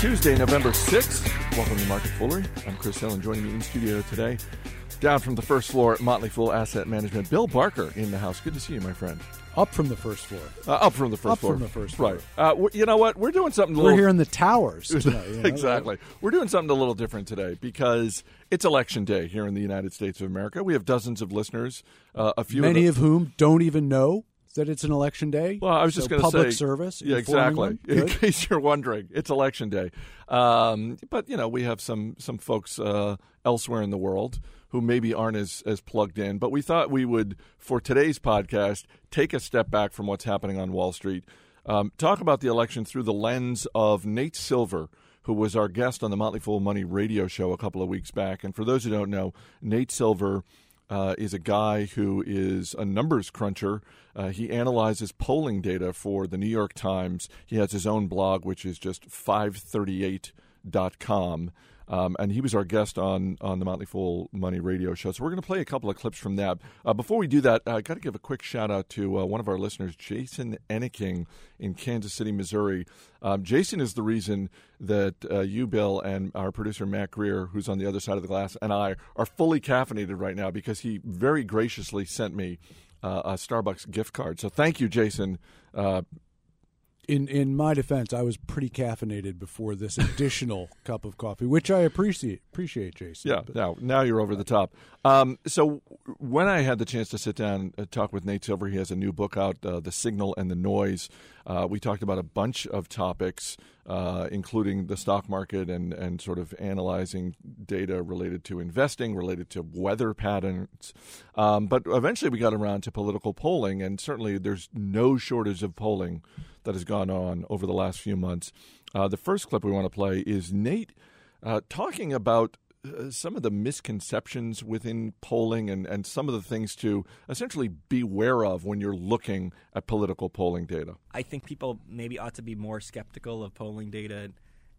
Tuesday, November 6th. Welcome to Market Foolery. I'm Chris Hill, and joining me in studio today, down from the first floor at Motley Fool Asset Management, Bill Barker in the house. Good to see you, my friend. Up from the first floor. Up from the first floor. Right. You know what? We're doing something a little... We're here in the towers tonight. You know? Exactly. We're doing something a little different today because it's Election Day here in the United States of America. We have dozens of listeners, a few Many of whom don't even know that it's an election day. Well, I was just going to say public service. Yeah, exactly. In case you're wondering, it's Election Day. But you know, we have some folks elsewhere in the world who maybe aren't as plugged in. But we thought we would, for today's podcast, take a step back from what's happening on Wall Street, talk about the election through the lens of Nate Silver, who was our guest on the Motley Fool Money radio show a couple of weeks back. And for those who don't know, Nate Silver is a guy who is a numbers cruncher. He analyzes polling data for the New York Times. He has his own blog, which is just 538.com. And he was our guest on the Motley Fool Money radio show. So we're going to play a couple of clips from that. Before we do that, I got to give a quick shout-out to one of our listeners, Jason Enneking in Kansas City, Missouri. Jason is the reason that you, Bill, and our producer, Matt Greer, who's on the other side of the glass, and I are fully caffeinated right now because he very graciously sent me a Starbucks gift card. So thank you, Jason. In my defense, I was pretty caffeinated before this additional cup of coffee, which I appreciate, Jason. Yeah, now you're over the top. So when I had the chance to sit down and talk with Nate Silver, he has a new book out, The Signal and the Noise. We talked about a bunch of topics, including the stock market and sort of analyzing data related to investing, related to weather patterns. But eventually we got around to political polling, and certainly there's no shortage of polling that has gone on over the last few months. The first clip we want to play is Nate talking about some of the misconceptions within polling and some of the things to essentially beware of when you're looking at political polling data. I think people maybe ought to be more skeptical of polling data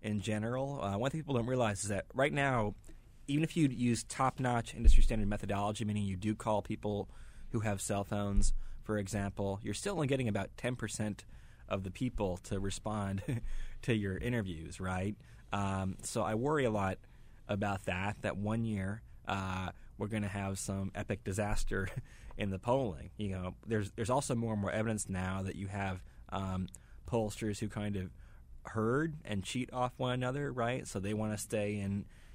in general. One thing people don't realize is that right now, even if you use top-notch industry standard methodology, meaning you do call people who have cell phones, for example, you're still only getting about 10% of the people to respond to your interviews, right? So I worry a lot about that one year we're going to have some epic disaster in the polling. You know, there's also more and more evidence now that you have pollsters who kind of herd and cheat off one another, right? So they want to stay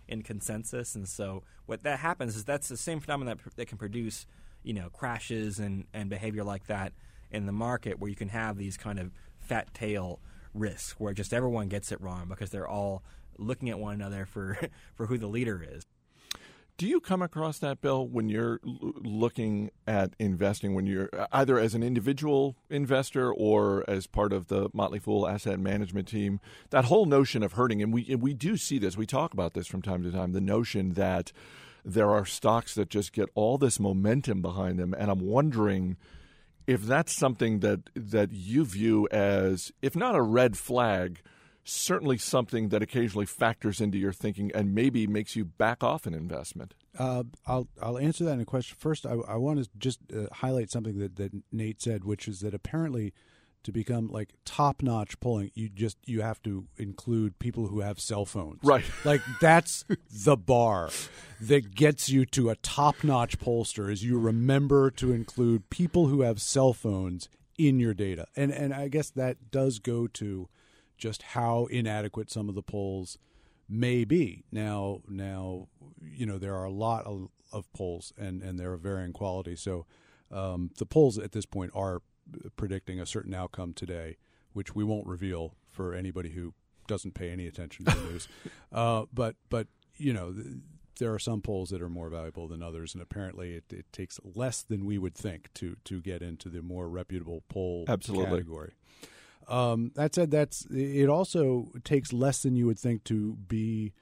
in consensus, and so what that happens is that's the same phenomenon that can produce, you know, crashes and behavior like that in the market, where you can have these kind of fat tail risks where just everyone gets it wrong because they're all looking at one another for who the leader is. Do you come across that, Bill, when you're looking at investing, when you're either as an individual investor or as part of the Motley Fool Asset Management team, that whole notion of herding? And we do see this. We talk about this from time to time, the notion that there are stocks that just get all this momentum behind them. And I'm wondering if that's something that you view as, if not a red flag, certainly something that occasionally factors into your thinking and maybe makes you back off an investment. I'll answer that in a question. First, I want to just highlight something that Nate said, which is that apparently to become like top-notch polling, you have to include people who have cell phones. Right. Like that's the bar that gets you to a top-notch pollster, is you remember to include people who have cell phones in your data. And I guess that does go to just how inadequate some of the polls may be. Now, you know, there are a lot of polls, and they're of varying quality. So the polls at this point are predicting a certain outcome today, which we won't reveal for anybody who doesn't pay any attention to the news. But you know, there are some polls that are more valuable than others, and apparently it takes less than we would think to get into the more reputable poll Absolutely. Category. That said, it also takes less than you would think to be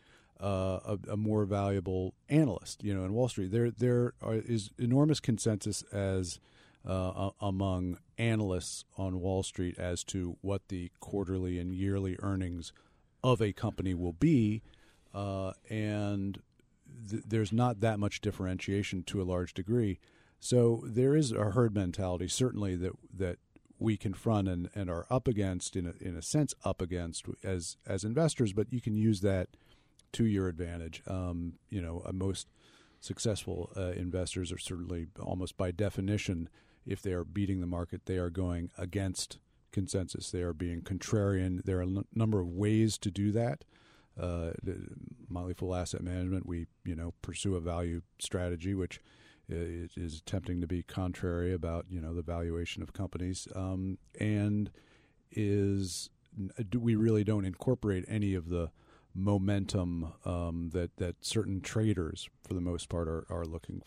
a more valuable analyst. You know, in Wall Street, there is enormous consensus as among analysts on Wall Street as to what the quarterly and yearly earnings of a company will be, and there's not that much differentiation to a large degree. So there is a herd mentality, certainly, that we confront and are up against, in a sense, up against as investors. But you can use that to your advantage. Most successful investors are certainly almost by definition, if they are beating the market, they are going against consensus. They are being contrarian. There are a number of ways to do that. Motley Fool Asset Management, we pursue a value strategy, which is attempting to be contrary about the valuation of companies, we really don't incorporate any of the momentum that certain traders, for the most part, are looking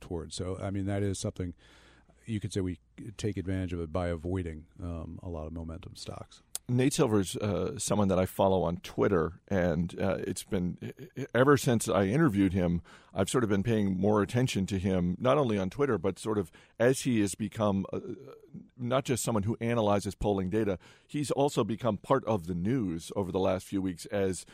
towards. So, I mean, that is something you could say we take advantage of it by avoiding a lot of momentum stocks. Nate Silver is someone that I follow on Twitter, and it's been ever since I interviewed him, I've sort of been paying more attention to him, not only on Twitter, but sort of as he has become not just someone who analyzes polling data, he's also become part of the news over the last few weeks as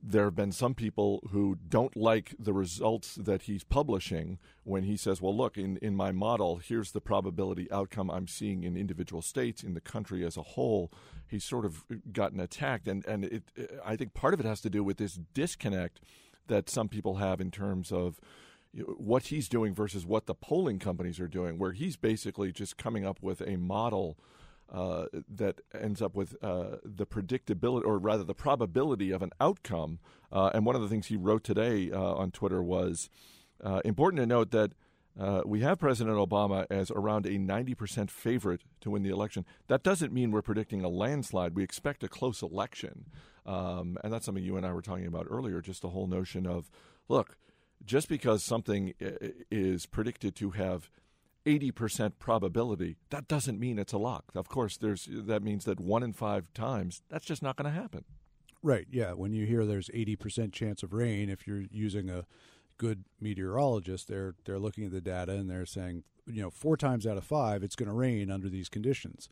there have been some people who don't like the results that he's publishing when he says, well, look, in my model, here's the probability outcome I'm seeing in individual states, in the country as a whole. He's sort of gotten attacked. And I think part of it has to do with this disconnect that some people have in terms of what he's doing versus what the polling companies are doing, where he's basically just coming up with a model that ends up with the predictability, or rather the probability of an outcome. And one of the things he wrote today on Twitter was, important to note that we have President Obama as around a 90% favorite to win the election. That doesn't mean we're predicting a landslide. We expect a close election. And that's something you and I were talking about earlier, just the whole notion of, look, just because something is predicted to have 80% probability, that doesn't mean it's a lock. Of course, that means that 1 in 5 times, that's just not going to happen. Right, yeah. When you hear there's 80% chance of rain, if you're using a good meteorologist, they're looking at the data and they're saying, 4 times out of 5, it's going to rain under these conditions.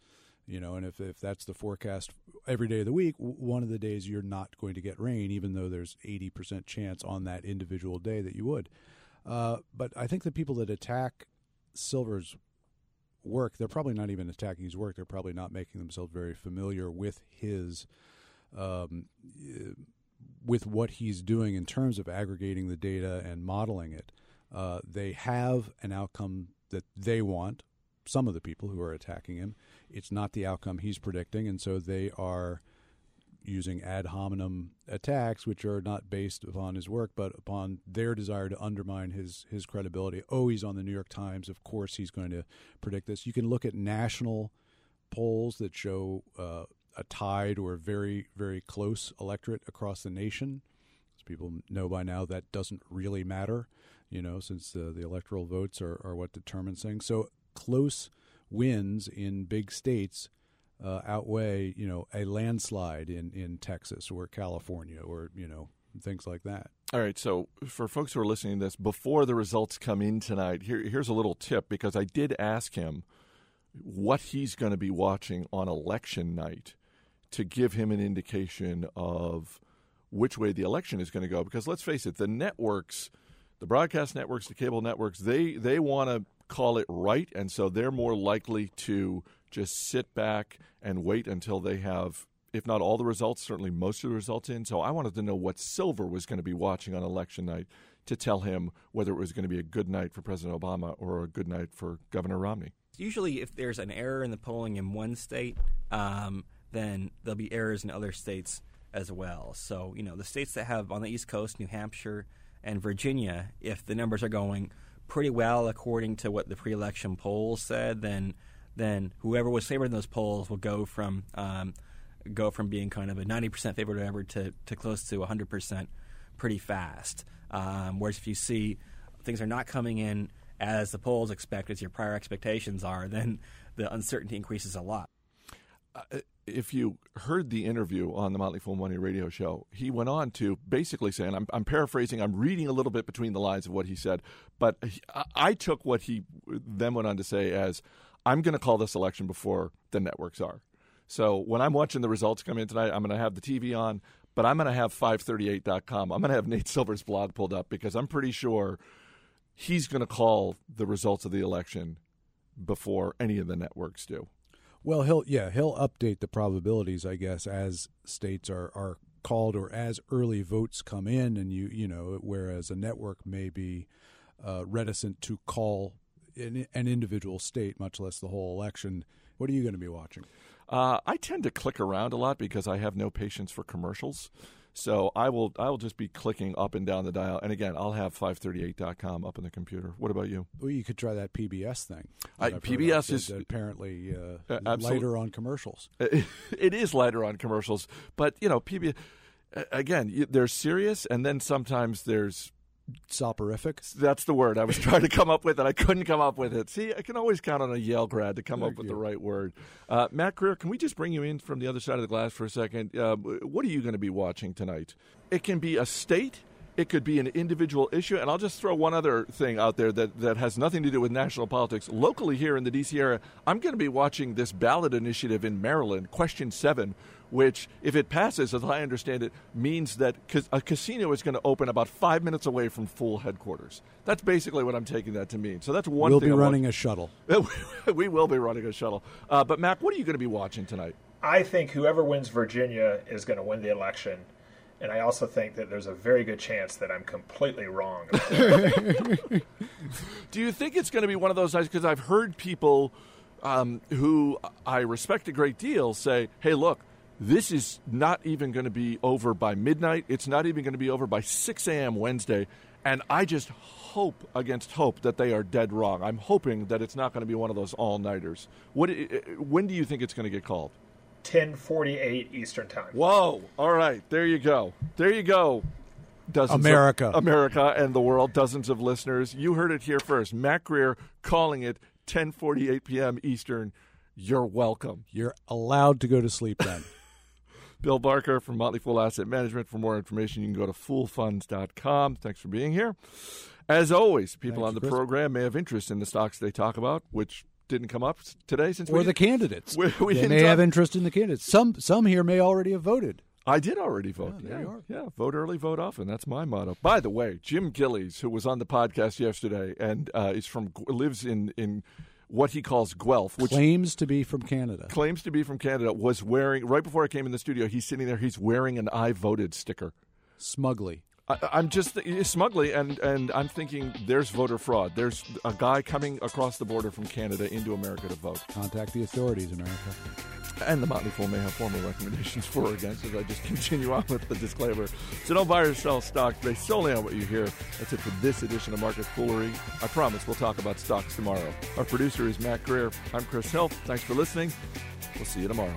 And if that's the forecast every day of the week, one of the days you're not going to get rain, even though there's 80% chance on that individual day that you would. But I think the people that attack Silver's work, they're probably not even attacking his work. They're probably not making themselves very familiar with his, with what he's doing in terms of aggregating the data and modeling it. They have an outcome that they want, some of the people who are attacking him. It's not the outcome he's predicting, and so they are using ad hominem attacks, which are not based upon his work, but upon their desire to undermine his credibility. Oh, he's on the New York Times. Of course he's going to predict this. You can look at national polls that show a tied or very, very close electorate across the nation. As people know by now, that doesn't really matter, since the electoral votes are what determines things. So close wins in big states outweigh, a landslide in Texas or California or, things like that. All right. So for folks who are listening to this, before the results come in tonight, here's a little tip, because I did ask him what he's going to be watching on election night to give him an indication of which way the election is going to go. Because let's face it, the networks, the broadcast networks, the cable networks, they want to call it right. And so they're more likely to just sit back and wait until they have, if not all the results, certainly most of the results in. So I wanted to know what Silver was going to be watching on election night to tell him whether it was going to be a good night for President Obama or a good night for Governor Romney. Usually if there's an error in the polling in one state, then there'll be errors in other states as well. So, the states that have on the East Coast, New Hampshire and Virginia, if the numbers are going pretty well according to what the pre-election polls said, then whoever was favored in those polls will go from being kind of a 90% favored or whatever to close to 100% pretty fast. Whereas if you see things are not coming in as the polls expect, as your prior expectations are, then the uncertainty increases a lot. If you heard the interview on the Motley Fool Money radio show, he went on to basically say, and I'm paraphrasing, I'm reading a little bit between the lines of what he said, but I took what he then went on to say as, I'm going to call this election before the networks are. So when I'm watching the results come in tonight, I'm going to have the TV on, but I'm going to have 538.com. I'm going to have Nate Silver's blog pulled up because I'm pretty sure he's going to call the results of the election before any of the networks do. Well, he'll update the probabilities, I guess, as states are called or as early votes come in, and you know, whereas a network may be reticent to call an individual state, much less the whole election. What are you going to be watching? I tend to click around a lot because I have no patience for commercials. So I will just be clicking up and down the dial. And again, I'll have 538.com up on the computer. What about you? Well, you could try that PBS thing. PBS is apparently lighter on commercials. It is lighter on commercials. But, you know, PBS, again, they're serious, and then sometimes there's soporific. That's the word I was trying to come up with, and I couldn't come up with it. See, I can always count on a Yale grad to come up with the right word. Matt Greer, can we just bring you in from the other side of the glass for a second? What are you going to be watching tonight? It can be a state. It could be an individual issue. And I'll just throw one other thing out there that has nothing to do with national politics. Locally here in the D.C. area, I'm going to be watching this ballot initiative in Maryland, Question 7, which, if it passes, as I understand it, means that a casino is going to open about 5 minutes away from Fool headquarters. That's basically what I'm taking that to mean. So that's one thing. We'll be running a shuttle. We will be running a shuttle. But, Mac, what are you going to be watching tonight? I think whoever wins Virginia is going to win the election. And I also think that there's a very good chance that I'm completely wrong. Do you think it's going to be one of those nights? Because I've heard people who I respect a great deal say, hey, look, this is not even going to be over by midnight. It's not even going to be over by 6 a.m. Wednesday. And I just hope against hope that they are dead wrong. I'm hoping that it's not going to be one of those all-nighters. When do you think it's going to get called? 10:48 Eastern Time. Whoa. All right. There you go. Dozens America and the world, dozens of listeners. You heard it here first. Matt Greer calling it 10:48 p.m. Eastern. You're welcome. You're allowed to go to sleep then. Bill Barker from Motley Fool Asset Management. For more information, you can go to foolfunds.com. Thanks for being here. As always, people on the program may have interest in the stocks they talk about, which didn't come up today since we... Or the candidates. They may have interest in the candidates. Some here may already have voted. I did already vote. Yeah, there you are. Yeah, vote early, vote often. That's my motto. By the way, Jim Gillies, who was on the podcast yesterday and is from lives in what he calls Guelph. Which claims to be from Canada, was wearing, right before I came in the studio, he's sitting there, he's wearing an I voted sticker. Smugly. I'm just smugly, and I'm thinking there's voter fraud. There's a guy coming across the border from Canada into America to vote. Contact the authorities, America. And the Motley Fool may have formal recommendations for or against, as I just continue on with the disclaimer. So don't buy or sell stocks based solely on what you hear. That's it for this edition of Market Foolery. I promise we'll talk about stocks tomorrow. Our producer is Matt Greer. I'm Chris Hill. Thanks for listening. We'll see you tomorrow.